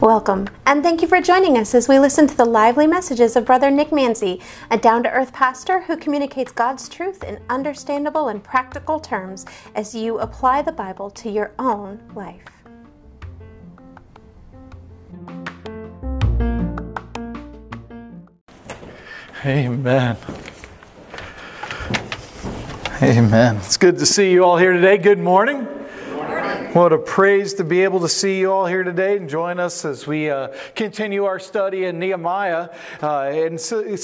Welcome, and thank you for joining us as we listen to the lively messages of Brother Nick Manzi, a down-to-earth pastor who communicates God's truth in understandable and practical terms as you apply the Bible to your own life. Amen. Amen. It's good to see you all here today. Good morning. Good morning. What a praise to be able to see you all here today and join us as we continue our study in Nehemiah. And so, I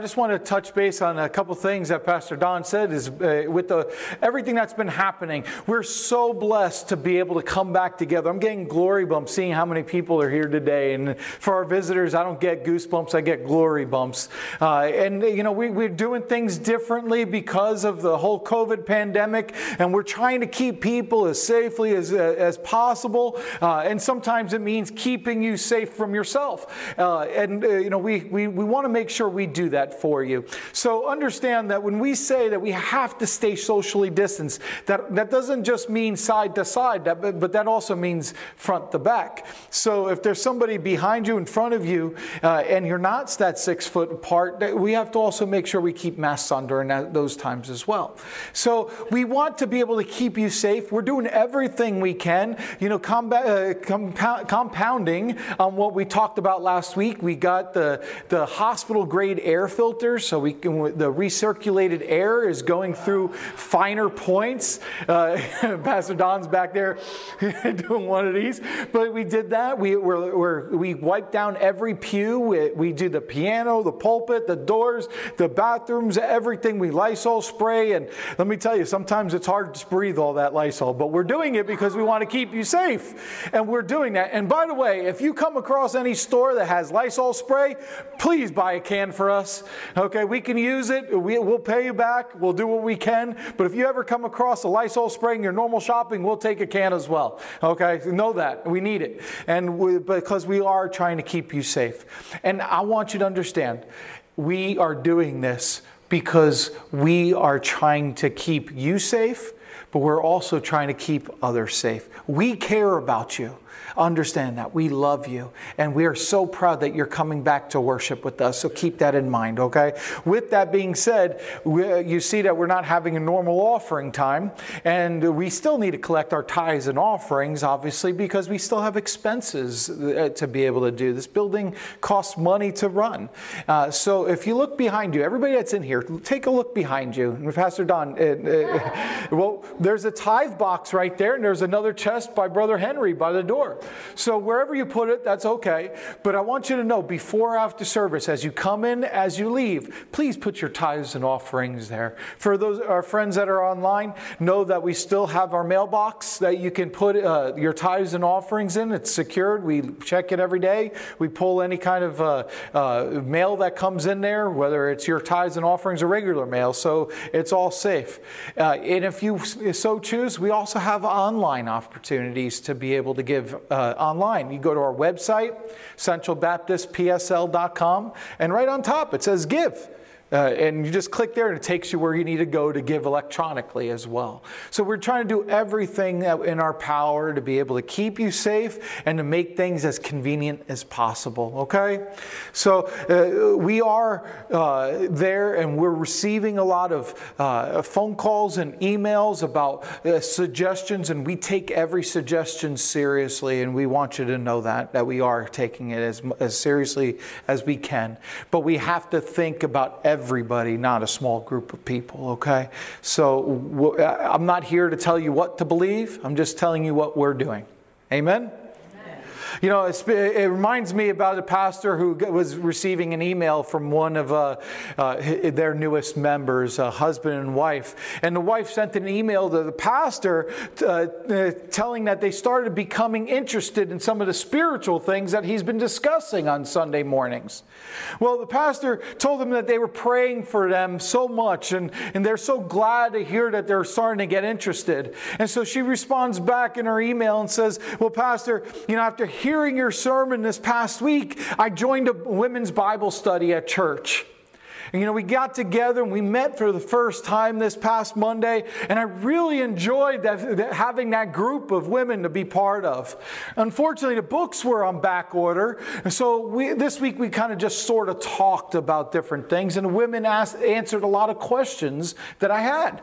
just want to touch base on a couple things that Pastor Don said is with everything that's been happening. We're so blessed to be able to come back together. I'm getting glory bumps seeing how many people are here today. And for our visitors, I don't get goosebumps, I get glory bumps. We're doing things differently because of the whole COVID pandemic, and we're trying to keep people as safely as possible. And sometimes it means keeping you safe from yourself. We want to make sure we do that for you. So understand that when we say that we have to stay socially distanced, that doesn't just mean side to side, but that also means front to back. So if there's somebody behind you, in front of you, and you're not that 6 foot apart, we have to also make sure we keep masks on during those times as well. So we want to be able to keep you safe. We're doing everything we can, compounding on what we talked about last week. We got the hospital grade air filters, so the recirculated air is going through finer points. Pastor Don's back there doing one of these, but we did that. We wiped down every pew. We do the piano, the pulpit, the doors, the bathrooms, everything. We Lysol spray, and let me tell you, sometimes it's hard to breathe all that Lysol, but we're doing it because we want to keep you safe, and we're doing that. And by the way, if you come across any store that has Lysol spray, please buy a can for us. Okay, we can use it. We'll pay you back. We'll do what we can. But if you ever come across a Lysol spray in your normal shopping, we'll take a can as well. Okay, know that. We need it, because we are trying to keep you safe. And I want you to understand, we are doing this because we are trying to keep you safe, but we're also trying to keep others safe. We care about you. Understand that. We love you. And we are so proud that you're coming back to worship with us. So keep that in mind, okay? With that being said, you see that we're not having a normal offering time. And we still need to collect our tithes and offerings, obviously, because we still have expenses to be able to do. This building costs money to run. So if you look behind you, everybody that's in here, take a look behind you. And Pastor Don, there's a tithe box right there. And there's another chest by Brother Henry by the door. So wherever you put it, that's okay. But I want you to know, before or after service, as you come in, as you leave, please put your tithes and offerings there. For those our friends that are online, know that we still have our mailbox that you can put your tithes and offerings in. It's secured. We check it every day. We pull any kind of mail that comes in there, whether it's your tithes and offerings or regular mail. So it's all safe. And if you so choose, we also have online opportunities to be able to give online. You go to our website, centralbaptistpsl.com, and right on top it says give. And you just click there and it takes you where you need to go to give electronically as well. So we're trying to do everything in our power to be able to keep you safe and to make things as convenient as possible, okay? So we are there, and we're receiving a lot of phone calls and emails about suggestions, and we take every suggestion seriously, and we want you to know that we are taking it as seriously as we can. But we have to think about everybody, not a small group of people, okay? So I'm not here to tell you what to believe. I'm just telling you what we're doing. Amen? It reminds me about a pastor who was receiving an email from one of their newest members, a husband and wife. And the wife sent an email to the pastor telling that they started becoming interested in some of the spiritual things that he's been discussing on Sunday mornings. Well, the pastor told them that they were praying for them so much, and they're so glad to hear that they're starting to get interested. And so she responds back in her email and says, well, Pastor, after hearing your sermon this past week, I joined a women's Bible study at church. And, you know, we got together and we met for the first time this past Monday, and I really enjoyed that, having that group of women to be part of. Unfortunately, the books were on back order, and so this week we kind of just sort of talked about different things, and the women answered a lot of questions that I had.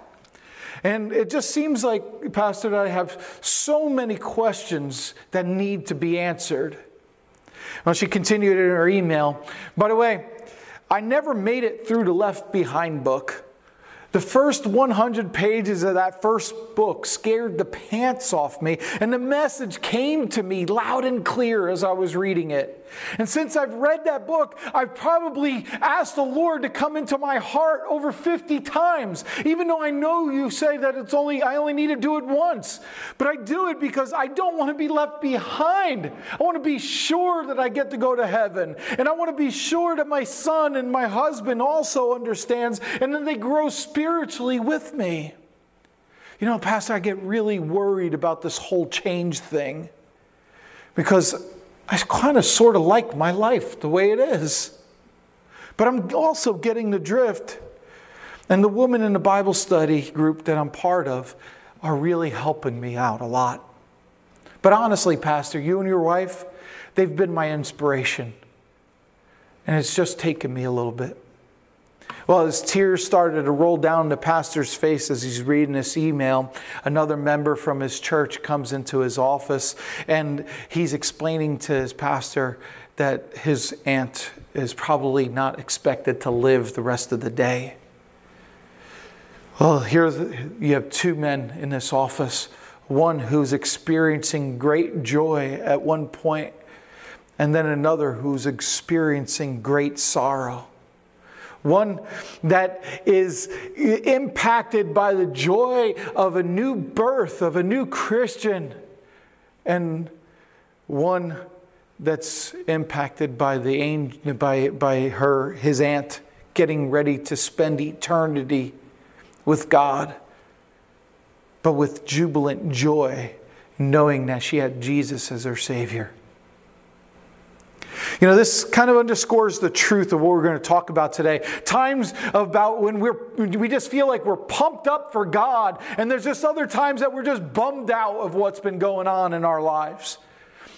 And it just seems like, Pastor, that I have so many questions that need to be answered. Well, she continued in her email. By the way, I never made it through the Left Behind book. The first 100 pages of that first book scared the pants off me, and the message came to me loud and clear as I was reading it. And since I've read that book, I've probably asked the Lord to come into my heart over 50 times, even though I know you say that I only need to do it once. But I do it because I don't want to be left behind. I want to be sure that I get to go to heaven, and I want to be sure that my son and my husband also understands, and then they grow spiritually with me. You know, Pastor, I get really worried about this whole change thing because I kind of sort of like my life the way it is. But I'm also getting the drift. And the women in the Bible study group that I'm part of are really helping me out a lot. But honestly, Pastor, you and your wife, they've been my inspiration. And it's just taken me a little bit. Well, as tears started to roll down the pastor's face as he's reading this email, another member from his church comes into his office, and he's explaining to his pastor that his aunt is probably not expected to live the rest of the day. Well, here you have two men in this office, one who's experiencing great joy at one point, and then another who's experiencing great sorrow. One that is impacted by the joy of a new birth, of a new Christian, and one that's impacted by his aunt getting ready to spend eternity with God, but with jubilant joy, knowing that she had Jesus as her Savior. You know, this kind of underscores the truth of what we're going to talk about today. Times about when we just feel like we're pumped up for God, and there's just other times that we're just bummed out of what's been going on in our lives.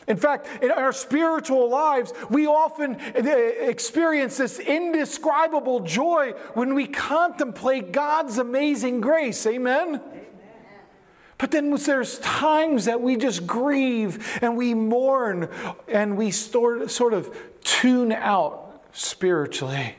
In fact, in our spiritual lives, we often experience this indescribable joy when we contemplate God's amazing grace. Amen? But then there's times that we just grieve and we mourn and we sort of tune out spiritually.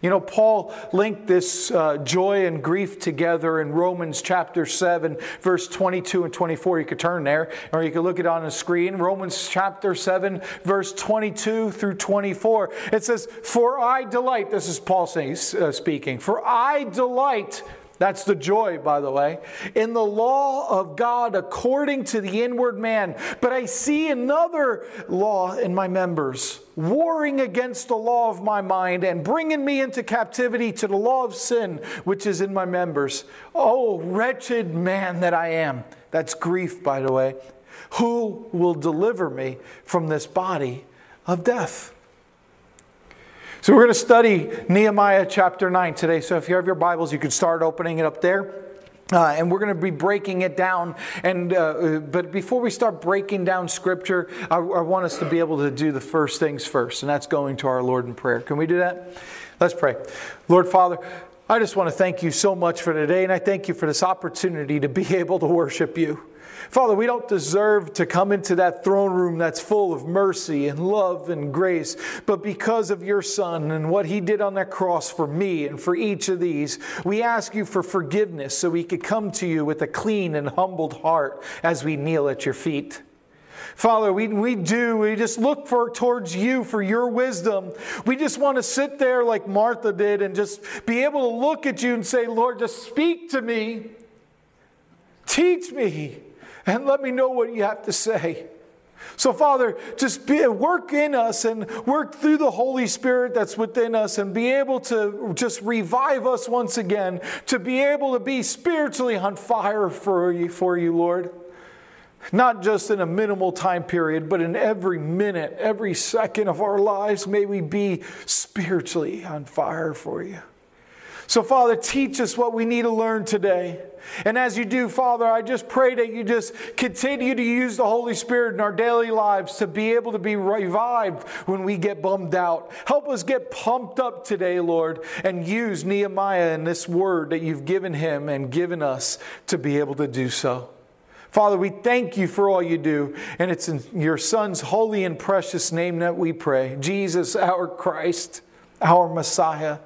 You know, Paul linked this joy and grief together in Romans chapter 7, verse 22 and 24. You could turn there, or you could look it on the screen. Romans chapter 7, verse 22 through 24. It says, "For I delight," this is Paul speaking, "For I delight," that's the joy, by the way, "in the law of God according to the inward man. But I see another law in my members, warring against the law of my mind and bringing me into captivity to the law of sin, which is in my members. Oh, wretched man that I am." That's grief, by the way. "Who will deliver me from this body of death?" So we're going to study Nehemiah chapter 9 today. So if you have your Bibles, you can start opening it up there. And we're going to be breaking it down. But before we start breaking down Scripture, I want us to be able to do the first things first. And that's going to our Lord in prayer. Can we do that? Let's pray. Lord Father, I just want to thank you so much for today. And I thank you for this opportunity to be able to worship you. Father, we don't deserve to come into that throne room that's full of mercy and love and grace, but because of your Son and what he did on that cross for me and for each of these, we ask you for forgiveness so we could come to you with a clean and humbled heart as we kneel at your feet. Father, we just look towards you for your wisdom. We just want to sit there like Martha did and just be able to look at you and say, Lord, just speak to me, teach me. And let me know what you have to say. So, Father, just work in us and work through the Holy Spirit that's within us and be able to just revive us once again, to be able to be spiritually on fire for you, Lord. Not just in a minimal time period, but in every minute, every second of our lives, may we be spiritually on fire for you. So, Father, teach us what we need to learn today. And as you do, Father, I just pray that you just continue to use the Holy Spirit in our daily lives to be able to be revived when we get bummed out. Help us get pumped up today, Lord, and use Nehemiah and this word that you've given him and given us to be able to do so. Father, we thank you for all you do. And it's in your Son's holy and precious name that we pray. Jesus, our Christ, our Messiah,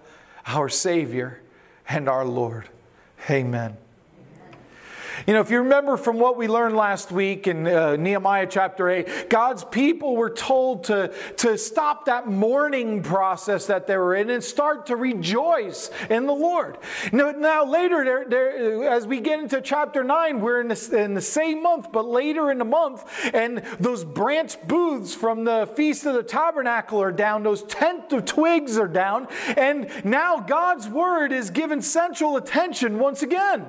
our Savior, and our Lord. Amen. You know, if you remember from what we learned last week in Nehemiah chapter 8, God's people were told to stop that mourning process that they were in and start to rejoice in the Lord. Now later, as we get into chapter 9, we're in the same month, but later in the month, and those branch booths from the Feast of the Tabernacle are down, those tent of twigs are down, and now God's Word is given central attention once again.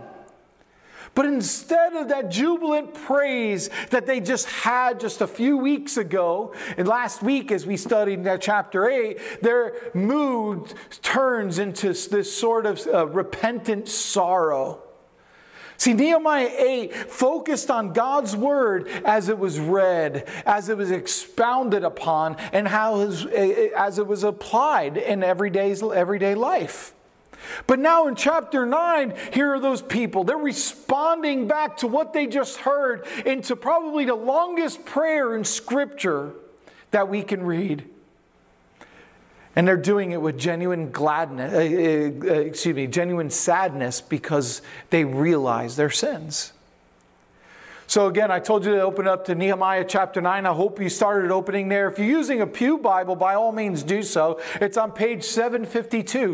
But instead of that jubilant praise that they just had just a few weeks ago, and last week as we studied in chapter 8, their mood turns into this sort of repentant sorrow. See, Nehemiah 8 focused on God's Word as it was read, as it was expounded upon, and how as it was applied in everyday life. But now in chapter 9, here are those people. They're responding back to what they just heard into probably the longest prayer in Scripture that we can read. And they're doing it with genuine genuine sadness because they realize their sins. So again, I told you to open up to Nehemiah chapter 9. I hope you started opening there. If you're using a pew Bible, by all means do so. It's on page 752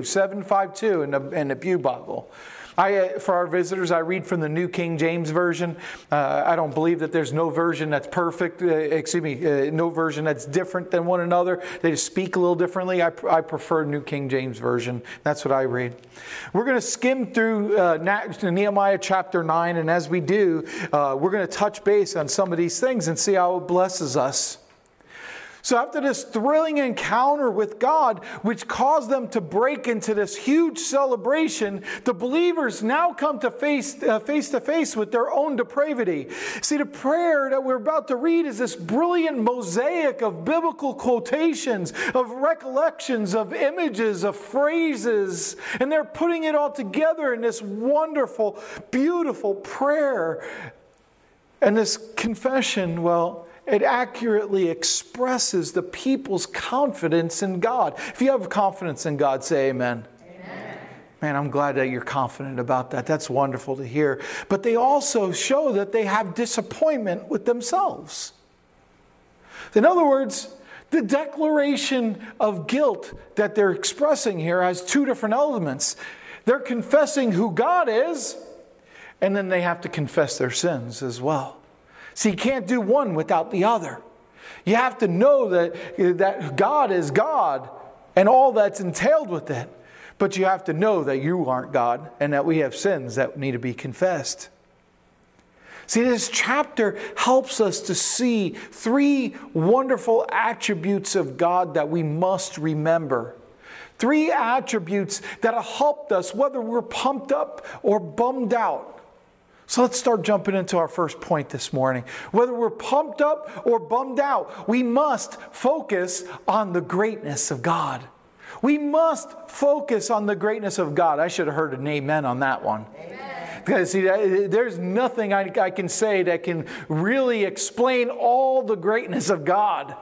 in the pew Bible. For our visitors, I read from the New King James Version. I don't believe that there's no version that's perfect. No version that's different than one another. They just speak a little differently. I prefer New King James Version. That's what I read. We're going to skim through Nehemiah chapter 9, and as we do, we're going to touch base on some of these things and see how it blesses us. So after this thrilling encounter with God, which caused them to break into this huge celebration, the believers now come to face to face with their own depravity. See, the prayer that we're about to read is this brilliant mosaic of biblical quotations, of recollections, of images, of phrases, and they're putting it all together in this wonderful, beautiful prayer. And this confession, well, it accurately expresses the people's confidence in God. If you have confidence in God, say amen. Amen. Man, I'm glad that you're confident about that. That's wonderful to hear. But they also show that they have disappointment with themselves. In other words, the declaration of guilt that they're expressing here has two different elements. They're confessing who God is, and then they have to confess their sins as well. See, you can't do one without the other. You have to know that God is God and all that's entailed with it. But you have to know that you aren't God and that we have sins that need to be confessed. See, this chapter helps us to see three wonderful attributes of God that we must remember. Three attributes that have helped us whether we're pumped up or bummed out. So let's start jumping into our first point this morning. Whether we're pumped up or bummed out, we must focus on the greatness of God. We must focus on the greatness of God. I should have heard an amen on that one. Amen. Because see, there's nothing I can say that can really explain all the greatness of God.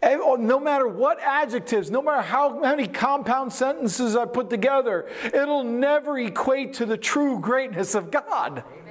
No matter what adjectives, no matter how many compound sentences I put together, it'll never equate to the true greatness of God. Amen. Amen.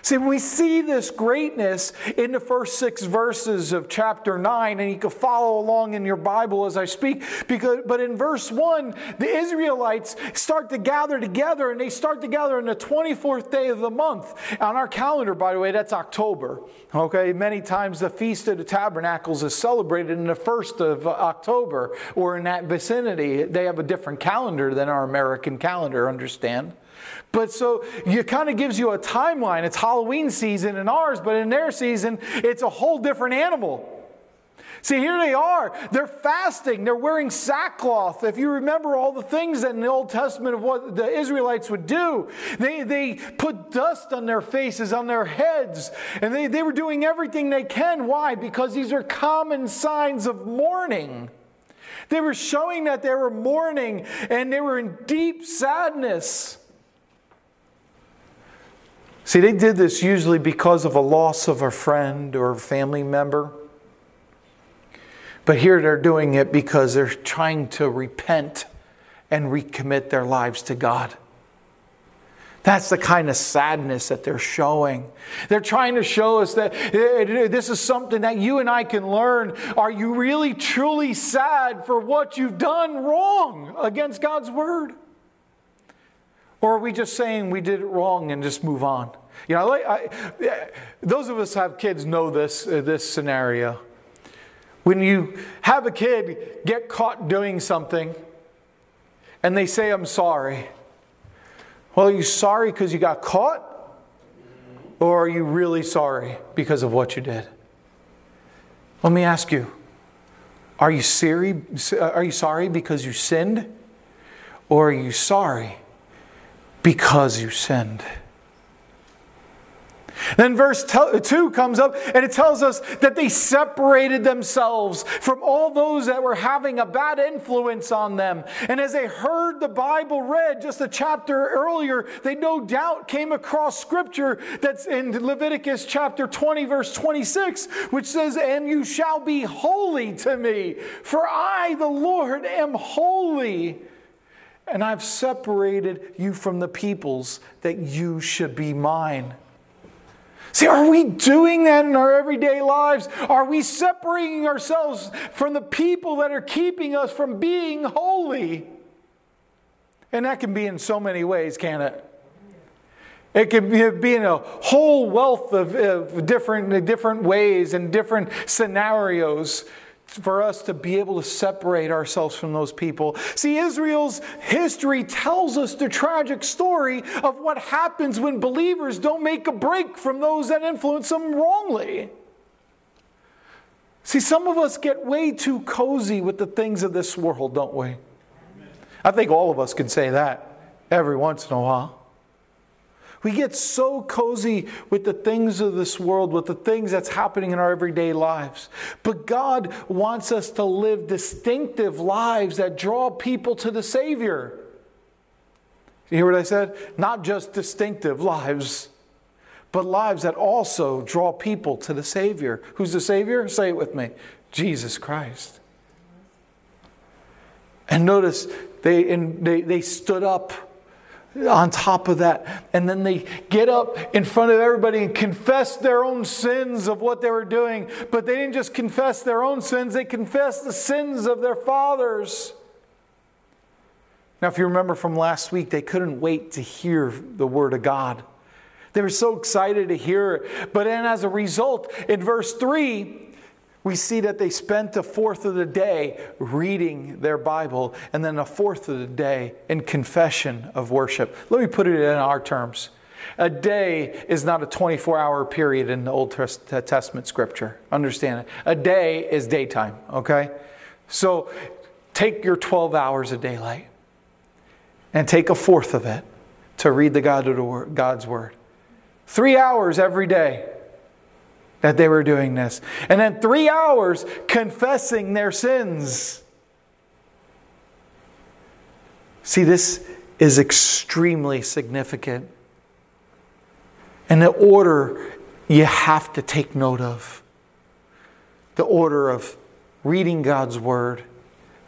See, we see this greatness in the first 6 verses of chapter 9, and you can follow along in your Bible as I speak. But in verse 1, the Israelites start to gather together, and they start to gather on the 24th day of the month. On our calendar, by the way, that's October. Okay, many times the Feast of the Tabernacles is celebrated in the 1st of October, or in that vicinity. They have a different calendar than our American calendar, understand? But so it kind of gives you a timeline. It's Halloween season in ours, but in their season, it's a whole different animal. See, here they are. They're fasting. They're wearing sackcloth. If you remember all the things that in the Old Testament of what the Israelites would do, they put dust on their faces, on their heads, and they were doing everything they can. Why? Because these are common signs of mourning. They were showing that they were mourning, and they were in deep sadness. See, they did this usually because of a loss of a friend or a family member. But here they're doing it because they're trying to repent and recommit their lives to God. That's the kind of sadness that they're showing. They're trying to show us that this is something that you and I can learn. Are you really truly sad for what you've done wrong against God's word? Or are we just saying we did it wrong and just move on? You know, those of us who have kids know this scenario. When you have a kid get caught doing something and they say, I'm sorry. Well, are you sorry because you got caught? Or are you really sorry because of what you did? Let me ask you, are you sorry because you sinned? Or are you sorry because you sinned? Then verse 2 comes up and it tells us that they separated themselves from all those that were having a bad influence on them. And as they heard the Bible read just a chapter earlier, they no doubt came across scripture that's in Leviticus chapter 20 verse 26, which says, "And you shall be holy to me, for I, the Lord, am holy. And I've separated you from the peoples that you should be mine." See, are we doing that in our everyday lives? Are we separating ourselves from the people that are keeping us from being holy? And that can be in so many ways, can't it? It can be in a whole wealth of different ways and different scenarios for us to be able to separate ourselves from those people. See, Israel's history tells us the tragic story of what happens when believers don't make a break from those that influence them wrongly. See, some of us get way too cozy with the things of this world, don't we? I think all of us can say that every once in a while. We get so cozy with the things of this world, with the things that's happening in our everyday lives. But God wants us to live distinctive lives that draw people to the Savior. You hear what I said? Not just distinctive lives, but lives that also draw people to the Savior. Who's the Savior? Say it with me. Jesus Christ. And notice they stood up on top of that, and then they get up in front of everybody and confess their own sins of what they were doing. But they didn't just confess their own sins, they confessed the sins of their fathers. Now, if you remember from last week, they couldn't wait to hear the word of God. They were so excited to hear it. But then as a result, in verse 3, we see that they spent a fourth of the day reading their Bible and then a fourth of the day in confession of worship. Let me put it in our terms. A day is not a 24-hour period in the Old Testament scripture. Understand it. A day is daytime, okay? So take your 12 hours of daylight and take a fourth of it to read the God's Word. 3 hours every day that they were doing this. And then 3 hours confessing their sins. See, this is extremely significant. And the order you have to take note of. The order of reading God's Word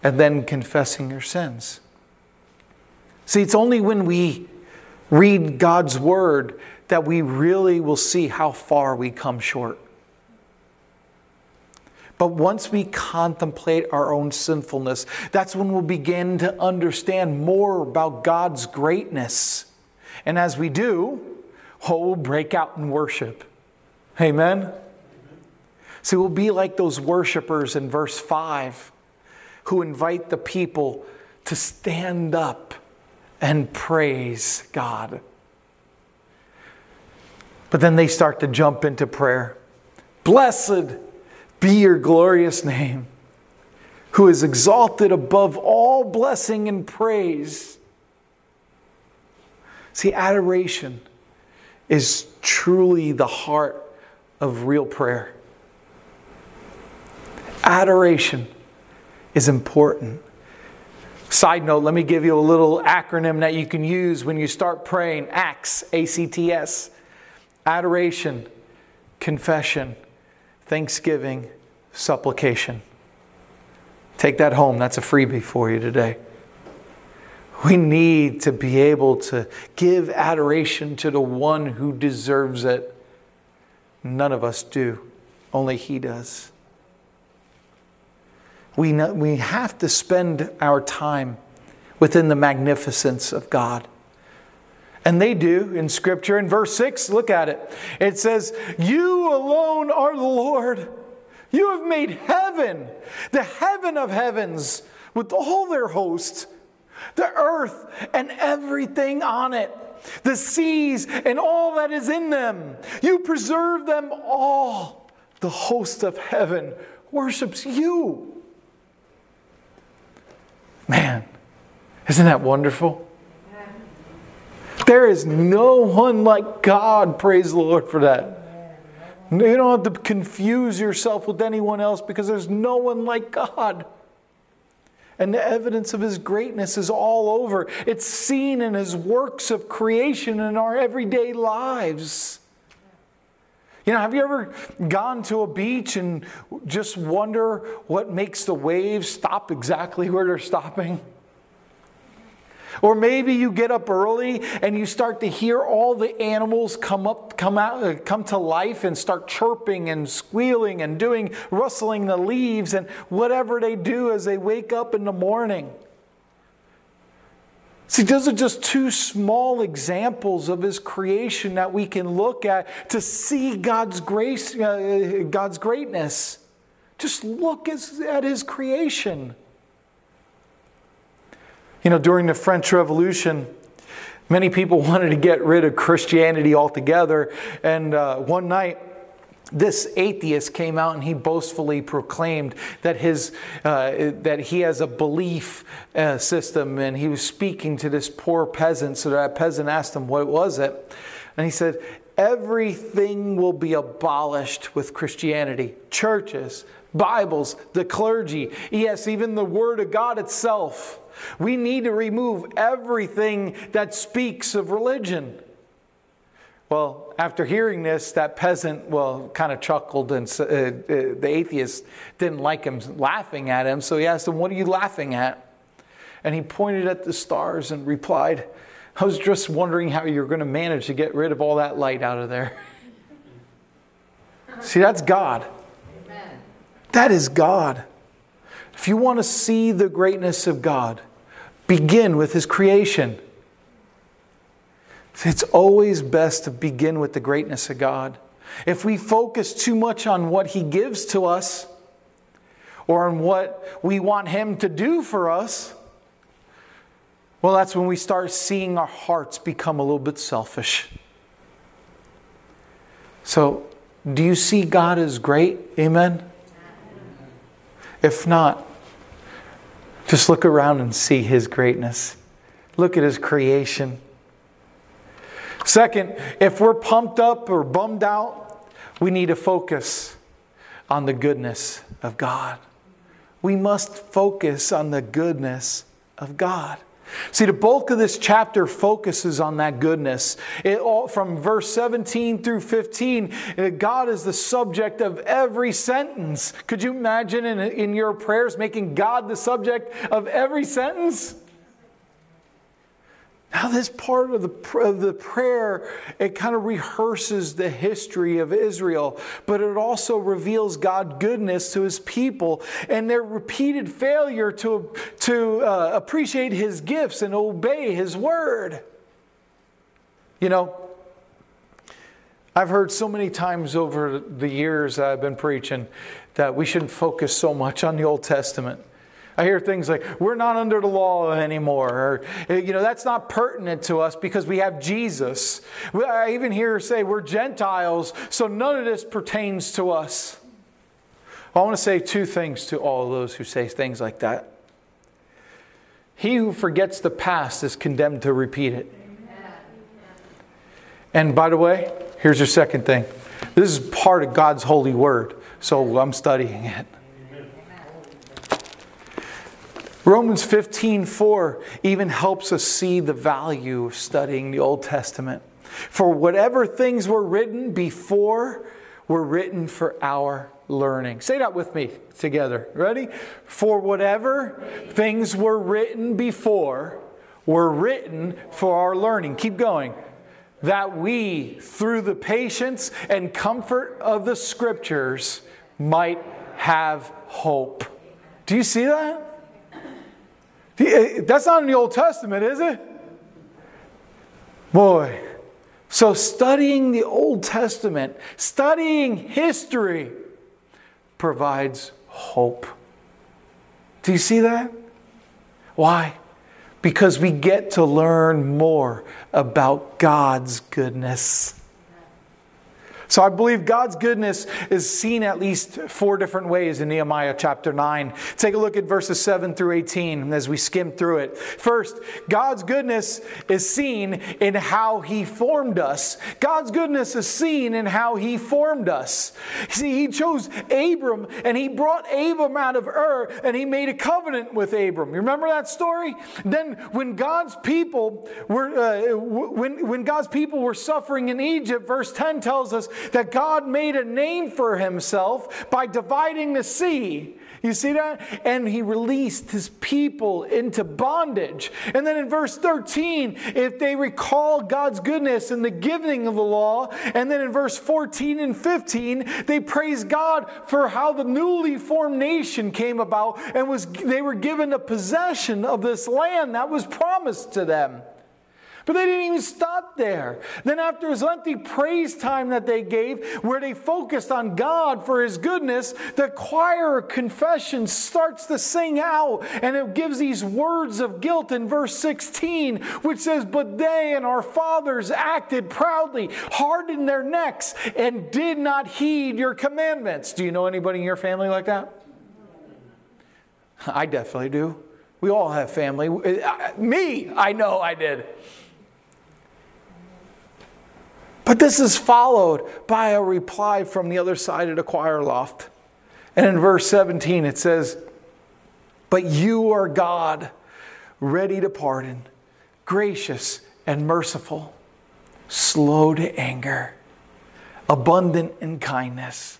and then confessing your sins. See, it's only when we read God's Word that we really will see how far we come short. But once we contemplate our own sinfulness, that's when we'll begin to understand more about God's greatness. And as we do, we'll break out in worship. Amen? So we'll be like those worshipers in verse 5 who invite the people to stand up and praise God. But then they start to jump into prayer. Blessed be your glorious name, who is exalted above all blessing and praise. See, adoration is truly the heart of real prayer. Adoration is important. Side note, let me give you a little acronym that you can use when you start praying. ACTS, A-C-T-S. Adoration, confession, thanksgiving, supplication. Take that home. That's a freebie for you today. We need to be able to give adoration to the one who deserves it. None of us do. Only He does. We have to spend our time within the magnificence of God. And they do in Scripture. In verse 6, look at it. It says, you alone are the Lord. You have made heaven, the heaven of heavens, with all their hosts, the earth and everything on it, the seas and all that is in them. You preserve them all. The host of heaven worships you. Man, isn't that wonderful? There is no one like God. Praise the Lord for that. You don't have to confuse yourself with anyone else, because there's no one like God. And the evidence of His greatness is all over. It's seen in His works of creation in our everyday lives. You know, have you ever gone to a beach and just wonder what makes the waves stop exactly where they're stopping? Or maybe you get up early and you start to hear all the animals come to life and start chirping and squealing and rustling the leaves and whatever they do as they wake up in the morning. See, those are just two small examples of His creation that we can look at to see God's greatness. Just look at His creation. You know, during the French Revolution, many people wanted to get rid of Christianity altogether. And one night, this atheist came out and he boastfully proclaimed that he has a belief system. And he was speaking to this poor peasant. So that peasant asked him, what was it? And he said, everything will be abolished with Christianity. Churches, Bibles, the clergy, yes, even the Word of God itself. We need to remove everything that speaks of religion. Well, after hearing this, that peasant, kind of chuckled, and the atheist didn't like him laughing at him, so he asked him, what are you laughing at? And he pointed at the stars and replied, I was just wondering how you're going to manage to get rid of all that light out of there. See, that's God. Amen. That is God. If you want to see the greatness of God, begin with His creation. It's always best to begin with the greatness of God. If we focus too much on what He gives to us or on what we want Him to do for us, well, that's when we start seeing our hearts become a little bit selfish. So, do you see God as great? Amen? If not, just look around and see His greatness. Look at His creation. Second, if we're pumped up or bummed out, we need to focus on the goodness of God. We must focus on the goodness of God. See, the bulk of this chapter focuses on that goodness. From verse 17 through 15, God is the subject of every sentence. Could you imagine in your prayers making God the subject of every sentence? Now this part of the prayer, it kind of rehearses the history of Israel, but it also reveals God's goodness to His people and their repeated failure to appreciate His gifts and obey His word. You know, I've heard so many times over the years that I've been preaching that we shouldn't focus so much on the Old Testament. I hear things like, we're not under the law anymore. Or, you know, that's not pertinent to us because we have Jesus. I even hear her say, we're Gentiles, so none of this pertains to us. I want to say two things to all of those who say things like that. He who forgets the past is condemned to repeat it. And by the way, here's your second thing. This is part of God's holy word, so I'm studying it. Romans 15:4 even helps us see the value of studying the Old Testament. For whatever things were written before were written for our learning. Say that with me together. Ready? For whatever things were written before were written for our learning. Keep going. That we, through the patience and comfort of the Scriptures, might have hope. Do you see that? That's not in the Old Testament, is it? Boy. So studying the Old Testament, studying history, provides hope. Do you see that? Why? Because we get to learn more about God's goodness. So I believe God's goodness is seen at least four different ways in Nehemiah chapter 9. Take a look at verses 7 through 18 as we skim through it. First, God's goodness is seen in how He formed us. God's goodness is seen in how He formed us. See, He chose Abram and He brought Abram out of Ur and He made a covenant with Abram. You remember that story? Then when God's people were, when God's people were suffering in Egypt, verse 10 tells us that God made a name for Himself by dividing the sea. You see that? And He released His people into bondage. And then in verse 13, if they recall God's goodness in the giving of the law, and then in verse 14 and 15, they praise God for how the newly formed nation came about and they were given a possession of this land that was promised to them. But they didn't even stop there. Then after this lengthy praise time that they gave, where they focused on God for His goodness, the choir of confession starts to sing out, and it gives these words of guilt in verse 16, which says, "But they and our fathers acted proudly, hardened their necks, and did not heed your commandments." Do you know anybody in your family like that? I definitely do. We all have family. Me, I know I did. But this is followed by a reply from the other side of the choir loft. And in verse 17 it says, "But you are God, ready to pardon, gracious and merciful, slow to anger, abundant in kindness,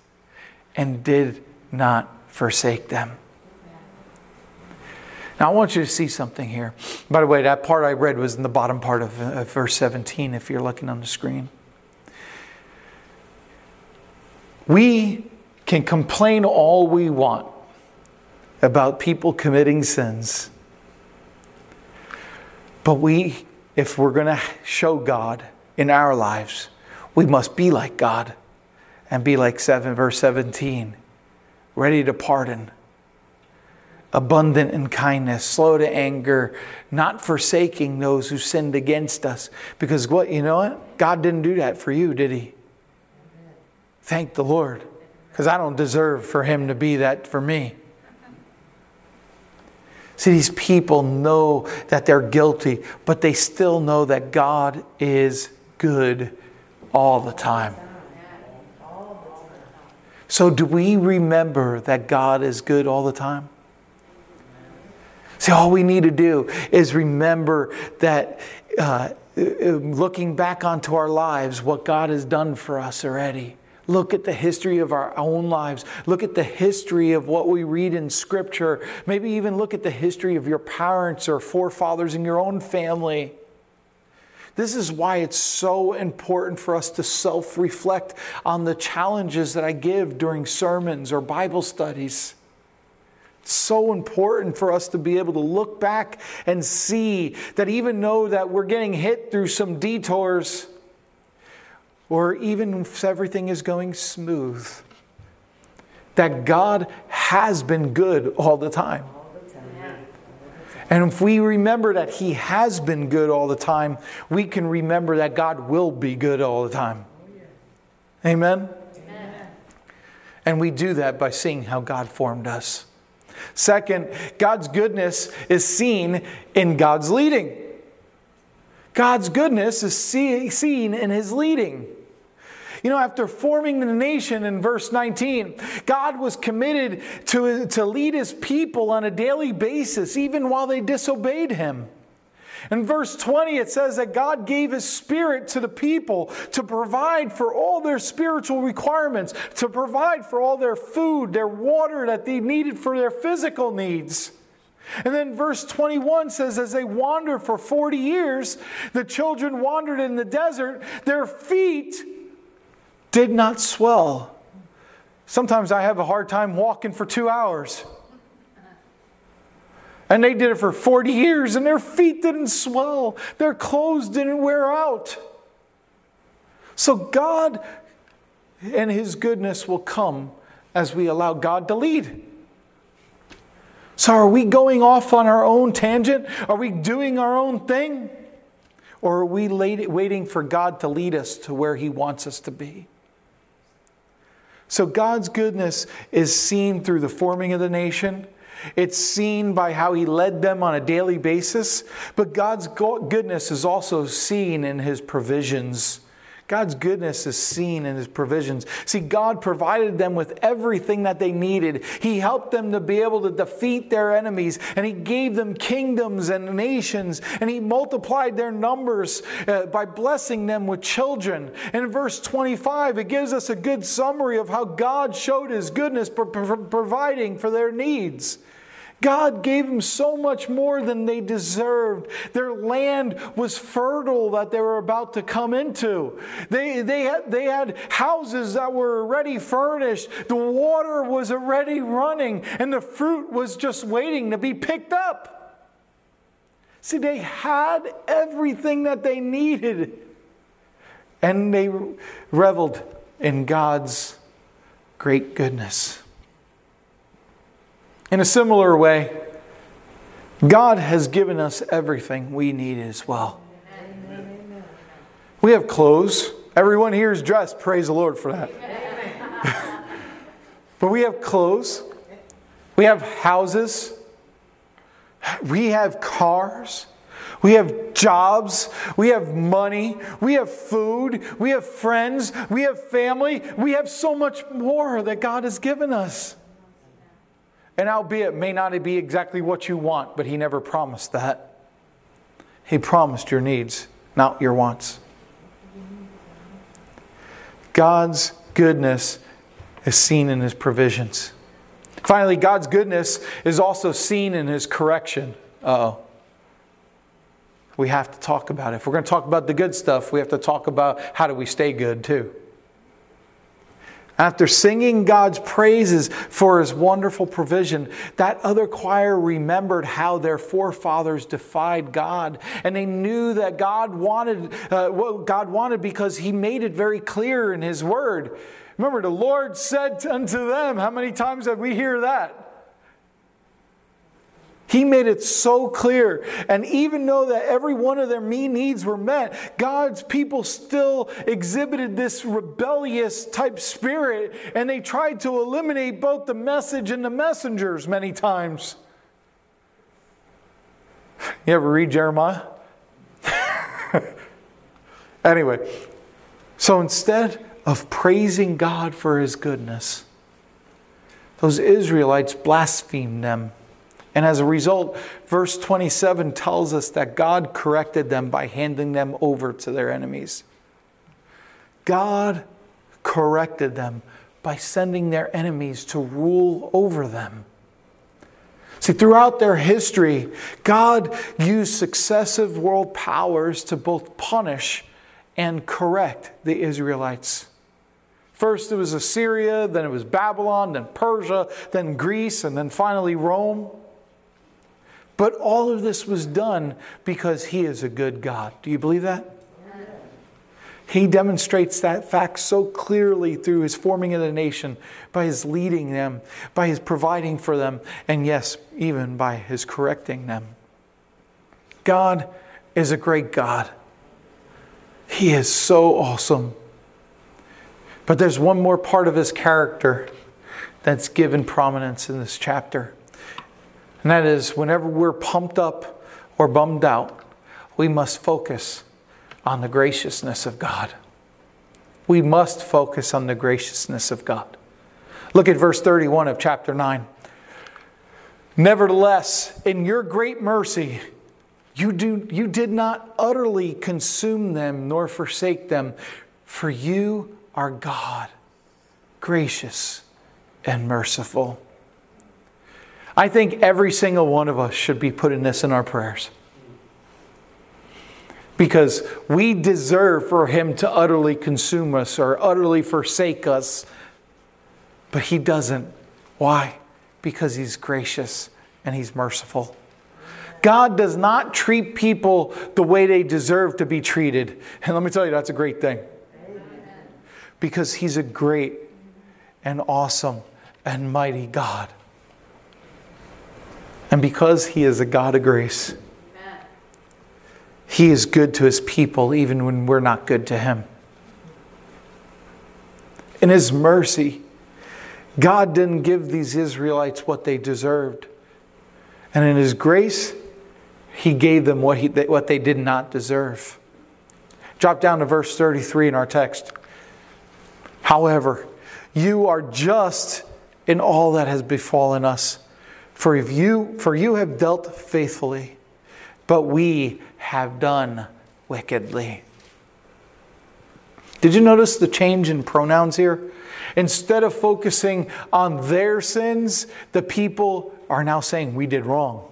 and did not forsake them." Now I want you to see something here. By the way, that part I read was in the bottom part of verse 17 if you're looking on the screen. We can complain all we want about people committing sins. But we, if we're going to show God in our lives, we must be like God and be like verse 17, ready to pardon, abundant in kindness, slow to anger, not forsaking those who sinned against us. Because what, you know what? God didn't do that for you, did He? Thank the Lord, because I don't deserve for Him to be that for me. See, these people know that they're guilty, but they still know that God is good all the time. So do we remember that God is good all the time? See, all we need to do is remember that looking back onto our lives, what God has done for us already. Look at the history of our own lives. Look at the history of what we read in Scripture. Maybe even look at the history of your parents or forefathers in your own family. This is why it's so important for us to self-reflect on the challenges that I give during sermons or Bible studies. It's so important for us to be able to look back and see that even though that we're getting hit through some detours, or even if everything is going smooth, that God has been good all the time. And if we remember that He has been good all the time, we can remember that God will be good all the time. Amen? Amen. And we do that by seeing how God formed us. Second, God's goodness is seen in God's leading. God's goodness is seen in His leading. You know, after forming the nation in verse 19, God was committed to lead His people on a daily basis, even while they disobeyed Him. In verse 20, it says that God gave His Spirit to the people to provide for all their spiritual requirements, to provide for all their food, their water that they needed for their physical needs. And then verse 21 says, as they wandered for 40 years, the children wandered in the desert, their feet did not swell. Sometimes I have a hard time walking for 2 hours. And they did it for 40 years and their feet didn't swell. Their clothes didn't wear out. So God and His goodness will come as we allow God to lead. So are we going off on our own tangent? Are we doing our own thing? Or are we waiting for God to lead us to where He wants us to be? So God's goodness is seen through the forming of the nation. It's seen by how He led them on a daily basis. But God's goodness is also seen in His provisions. God's goodness is seen in His provisions. See, God provided them with everything that they needed. He helped them to be able to defeat their enemies. And He gave them kingdoms and nations. And He multiplied their numbers by blessing them with children. And in verse 25, it gives us a good summary of how God showed His goodness providing for their needs. God gave them so much more than they deserved. Their land was fertile that they were about to come into. They had houses that were already furnished. The water was already running. And the fruit was just waiting to be picked up. See, they had everything that they needed. And they reveled in God's great goodness. In a similar way, God has given us everything we need as well. Amen. We have clothes. Everyone here is dressed. Praise the Lord for that. But we have clothes. We have houses. We have cars. We have jobs. We have money. We have food. We have friends. We have family. We have so much more that God has given us. And albeit may not be exactly what you want, but He never promised that. He promised your needs, not your wants. God's goodness is seen in His provisions. Finally, God's goodness is also seen in His correction. Uh-oh. We have to talk about it. If we're going to talk about the good stuff, we have to talk about how do we stay good too. After singing God's praises for His wonderful provision, that other choir remembered how their forefathers defied God. And they knew that God wanted what God wanted because He made it very clear in His Word. Remember, the Lord said unto them, how many times did we hear that? He made it so clear. And even though that every one of their needs were met, God's people still exhibited this rebellious type spirit. And they tried to eliminate both the message and the messengers many times. You ever read Jeremiah? Anyway, so instead of praising God for His goodness, those Israelites blasphemed them. And as a result, verse 27 tells us that God corrected them by handing them over to their enemies. God corrected them by sending their enemies to rule over them. See, throughout their history, God used successive world powers to both punish and correct the Israelites. First it was Assyria, then it was Babylon, then Persia, then Greece, and then finally Rome. But all of this was done because He is a good God. Do you believe that? Yes. He demonstrates that fact so clearly through His forming of the nation, by His leading them, by His providing for them, and yes, even by His correcting them. God is a great God. He is so awesome. But there's one more part of His character that's given prominence in this chapter. And that is, whenever we're pumped up or bummed out, we must focus on the graciousness of God. We must focus on the graciousness of God. Look at verse 31 of chapter 9. Nevertheless, in your great mercy, you did not utterly consume them nor forsake them, for you are God, gracious and merciful. I think every single one of us should be putting this in our prayers, because we deserve for Him to utterly consume us or utterly forsake us, but He doesn't. Why? Because He's gracious and He's merciful. God does not treat people the way they deserve to be treated. And let me tell you, that's a great thing. Amen. Because He's a great and awesome and mighty God. And because He is a God of grace, amen, He is good to His people even when we're not good to Him. In His mercy, God didn't give these Israelites what they deserved. And in His grace, He gave them what they did not deserve. Drop down to verse 33 in our text. However, you are just in all that has befallen us, for you have dealt faithfully, but we have done wickedly. Did you notice the change in pronouns here? Instead of focusing on their sins, the people are now saying we did wrong.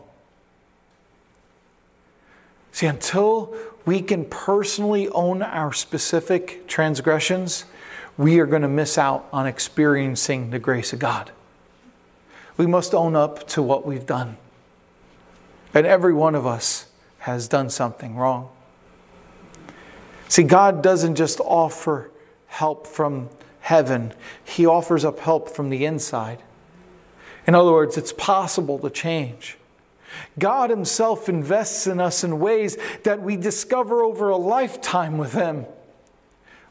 See, until we can personally own our specific transgressions, we are going to miss out on experiencing the grace of God. We must own up to what we've done. And every one of us has done something wrong. See, God doesn't just offer help from heaven. He offers up help from the inside. In other words, it's possible to change. God Himself invests in us in ways that we discover over a lifetime with Him.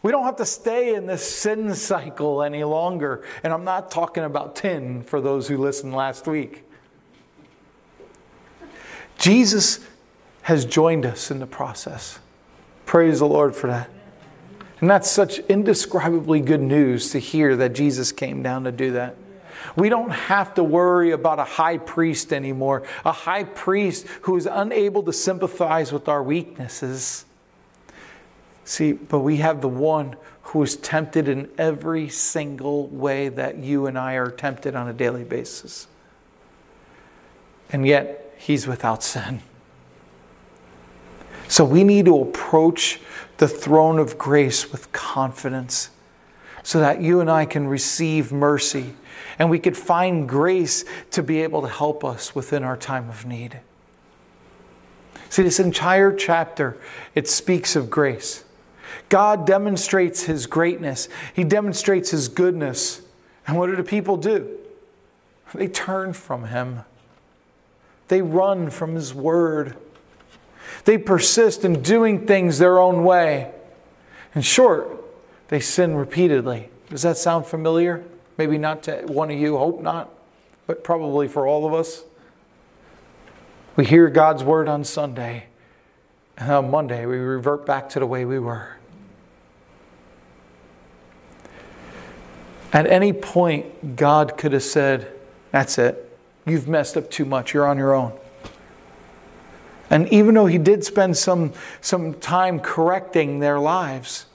We don't have to stay in this sin cycle any longer. And I'm not talking about tin for those who listened last week. Jesus has joined us in the process. Praise the Lord for that. And that's such indescribably good news to hear that Jesus came down to do that. We don't have to worry about a high priest anymore. A high priest who is unable to sympathize with our weaknesses. See, but we have the one who is tempted in every single way that you and I are tempted on a daily basis. And yet, He's without sin. So we need to approach the throne of grace with confidence, so that you and I can receive mercy and we could find grace to be able to help us within our time of need. See, this entire chapter, it speaks of grace. God demonstrates His greatness. He demonstrates His goodness. And what do the people do? They turn from Him. They run from His word. They persist in doing things their own way. In short, they sin repeatedly. Does that sound familiar? Maybe not to one of you, hope not, but probably for all of us. We hear God's word on Sunday, and on Monday we revert back to the way we were. At any point, God could have said, that's it. You've messed up too much. You're on your own. And even though He did spend some time correcting their lives,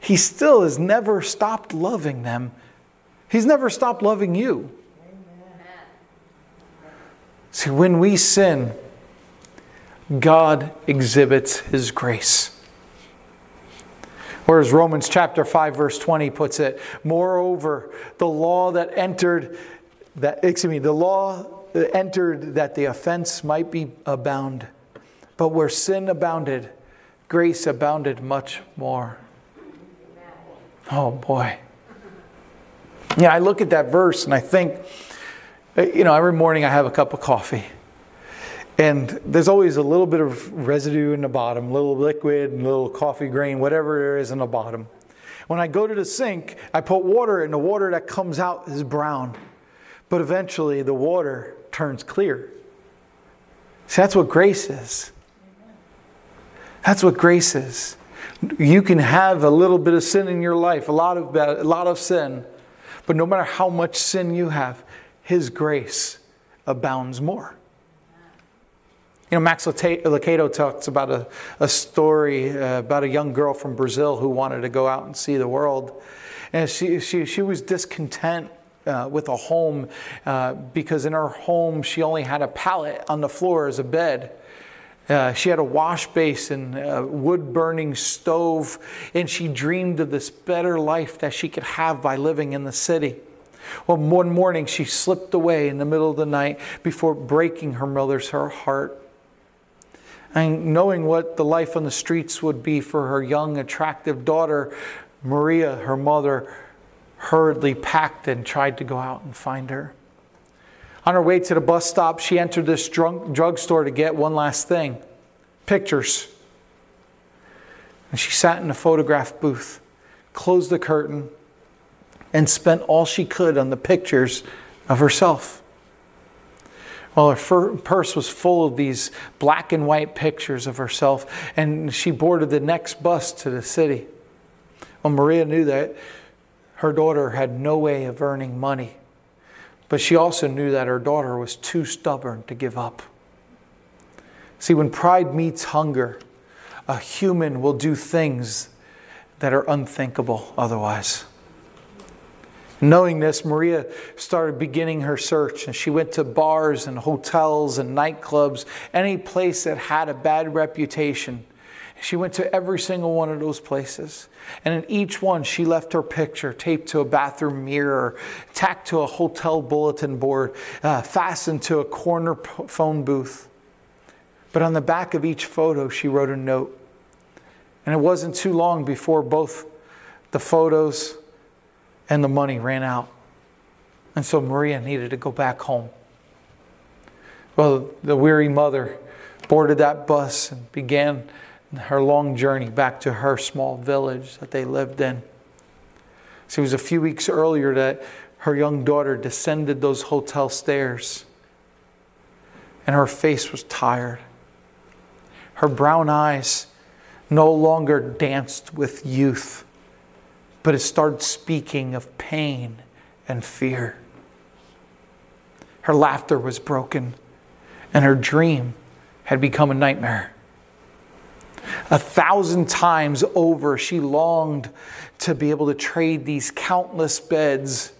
He still has never stopped loving them. He's never stopped loving you. Amen. See, when we sin, God exhibits His grace. Whereas Romans chapter 5, verse 20 puts it, moreover, the law entered that the offense might be abound. But where sin abounded, grace abounded much more. Oh boy. Yeah, I look at that verse and I think, you know, every morning I have a cup of coffee. And there's always a little bit of residue in the bottom, little liquid and little coffee grain, whatever there is in the bottom. When I go to the sink, I put water and the water that comes out is brown. But eventually the water turns clear. See, that's what grace is. That's what grace is. You can have a little bit of sin in your life, a lot of sin. But no matter how much sin you have, His grace abounds more. You know, Max Lucado talks about a story about a young girl from Brazil who wanted to go out and see the world. And she was discontent with a home because in her home she only had a pallet on the floor as a bed. She had a wash basin, a wood-burning stove, and she dreamed of this better life that she could have by living in the city. Well, one morning she slipped away in the middle of the night before breaking her mother's heart. And knowing what the life on the streets would be for her young, attractive daughter, Maria, her mother, hurriedly packed and tried to go out and find her. On her way to the bus stop, she entered this drugstore to get one last thing, pictures. And she sat in a photograph booth, closed the curtain, and spent all she could on the pictures of herself. Well, her purse was full of these black and white pictures of herself, and she boarded the next bus to the city. Well, Maria knew that her daughter had no way of earning money, but she also knew that her daughter was too stubborn to give up. See, when pride meets hunger, a human will do things that are unthinkable otherwise. Knowing this, Maria started beginning her search, and she went to bars and hotels and nightclubs, any place that had a bad reputation. She went to every single one of those places, and in each one she left her picture taped to a bathroom mirror, tacked to a hotel bulletin board, fastened to a corner phone booth. But on the back of each photo she wrote a note, and it wasn't too long before both the photos and the money ran out. And so Maria needed to go back home. Well, the weary mother boarded that bus and began her long journey back to her small village that they lived in. So it was a few weeks earlier that her young daughter descended those hotel stairs. And her face was tired. Her brown eyes no longer danced with youth, but it started speaking of pain and fear. Her laughter was broken, and her dream had become a nightmare. 1,000 times over, she longed to be able to trade these countless beds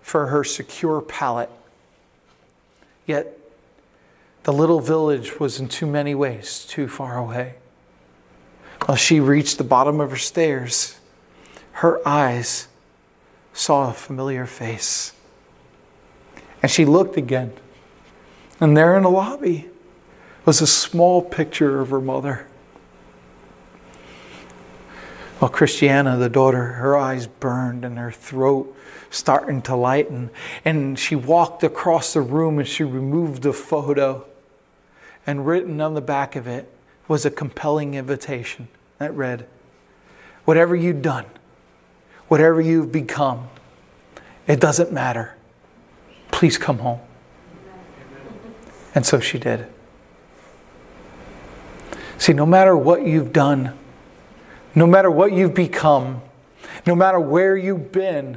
for her secure pallet. Yet, the little village was in too many ways too far away. While she reached the bottom of her stairs, her eyes saw a familiar face. And she looked again. And there in the lobby was a small picture of her mother. Well, Christiana, the daughter, her eyes burned and her throat starting to lighten. And she walked across the room and she removed the photo. And written on the back of it was a compelling invitation that read, "Whatever you've done, whatever you've become, it doesn't matter. Please come home." And so she did. See, no matter what you've done, no matter what you've become, no matter where you've been,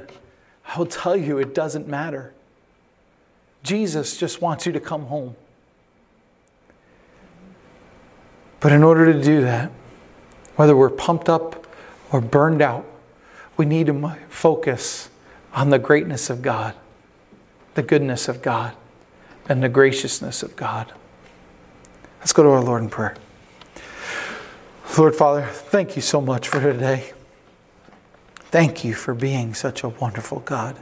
I'll tell you it doesn't matter. Jesus just wants you to come home. But in order to do that, whether we're pumped up or burned out, we need to focus on the greatness of God, the goodness of God, and the graciousness of God. Let's go to our Lord in prayer. Lord Father, thank you so much for today. Thank you for being such a wonderful God.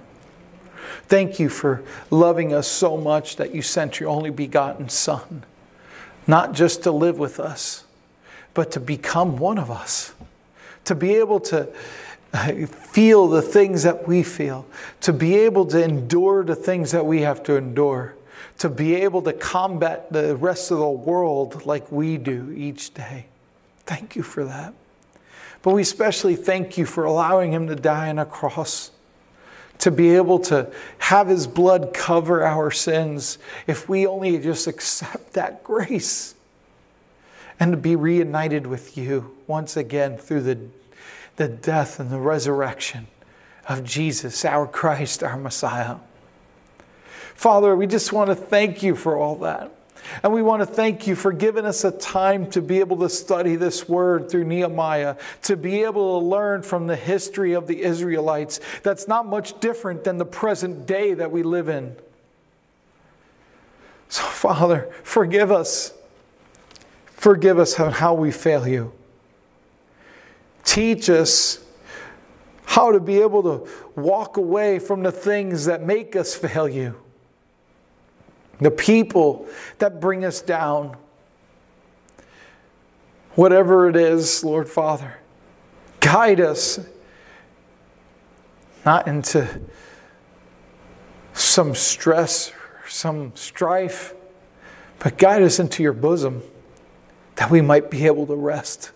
Thank you for loving us so much that you sent your only begotten Son, not just to live with us, but to become one of us, to be able to feel the things that we feel, to be able to endure the things that we have to endure, to be able to combat the rest of the world like we do each day. Thank you for that. But we especially thank you for allowing him to die on a cross, to be able to have his blood cover our sins if we only just accept that grace, and to be reunited with you once again through the death and the resurrection of Jesus, our Christ, our Messiah. Father, we just want to thank you for all that. And we want to thank you for giving us a time to be able to study this word through Nehemiah, to be able to learn from the history of the Israelites that's not much different than the present day that we live in. So, Father, forgive us. Forgive us on how we fail you. Teach us how to be able to walk away from the things that make us fail you, the people that bring us down. Whatever it is, Lord Father, guide us not into some stress or some strife, but guide us into your bosom that we might be able to rest.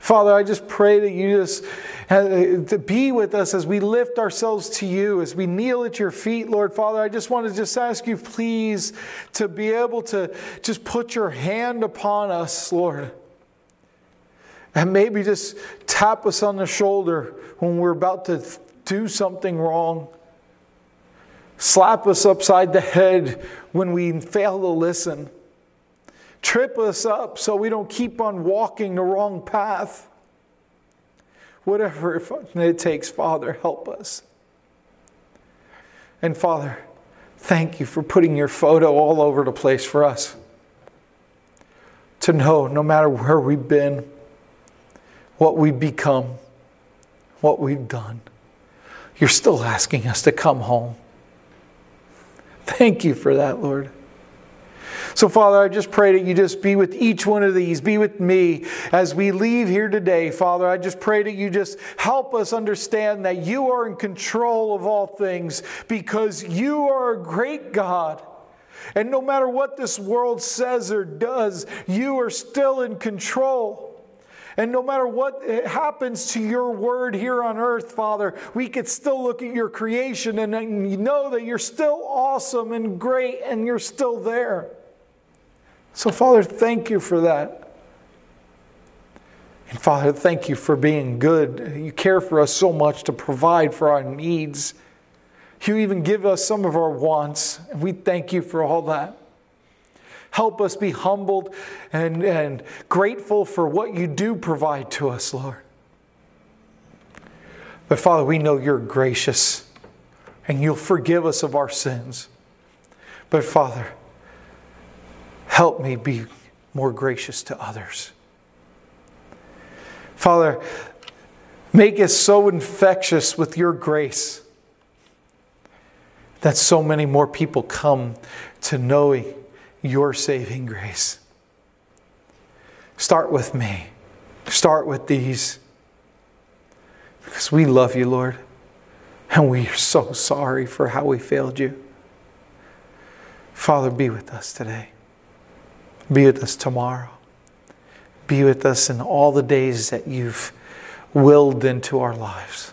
Father, I just pray that you just to be with us as we lift ourselves to you, as we kneel at your feet, Lord Father. I just want to just ask you, please, to be able to just put your hand upon us, Lord. And maybe just tap us on the shoulder when we're about to do something wrong. Slap us upside the head when we fail to listen. Trip us up so we don't keep on walking the wrong path. Whatever it takes, Father, help us. And Father, thank you for putting your photo all over the place for us to know, no matter where we've been, what we've become, what we've done, you're still asking us to come home. Thank you for that, Lord. So, Father, I just pray that you just be with each one of these. Be with me as we leave here today, Father. I just pray that you just help us understand that you are in control of all things because you are a great God. And no matter what this world says or does, you are still in control. And no matter what happens to your word here on earth, Father, we could still look at your creation and know that you're still awesome and great and you're still there. So, Father, thank you for that. And, Father, thank you for being good. You care for us so much to provide for our needs. You even give us some of our wants, and we thank you for all that. Help us be humbled and grateful for what you do provide to us, Lord. But, Father, we know you're gracious, and you'll forgive us of our sins. But, Father, help me be more gracious to others. Father, make us so infectious with your grace that so many more people come to know your saving grace. Start with me. Start with these. Because we love you, Lord. And we are so sorry for how we failed you. Father, be with us today. Be with us tomorrow. Be with us in all the days that you've willed into our lives.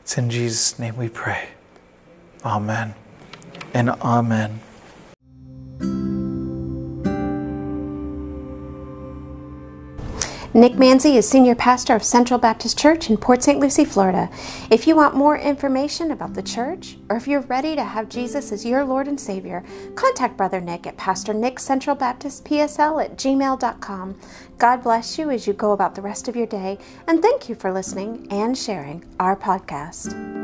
It's in Jesus' name we pray. Amen and amen. Nick Manzi is Senior Pastor of Central Baptist Church in Port St. Lucie, Florida. If you want more information about the church, or if you're ready to have Jesus as your Lord and Savior, contact Brother Nick at PastorNickCentralBaptistPsl@gmail.com. God bless you as you go about the rest of your day, and thank you for listening and sharing our podcast.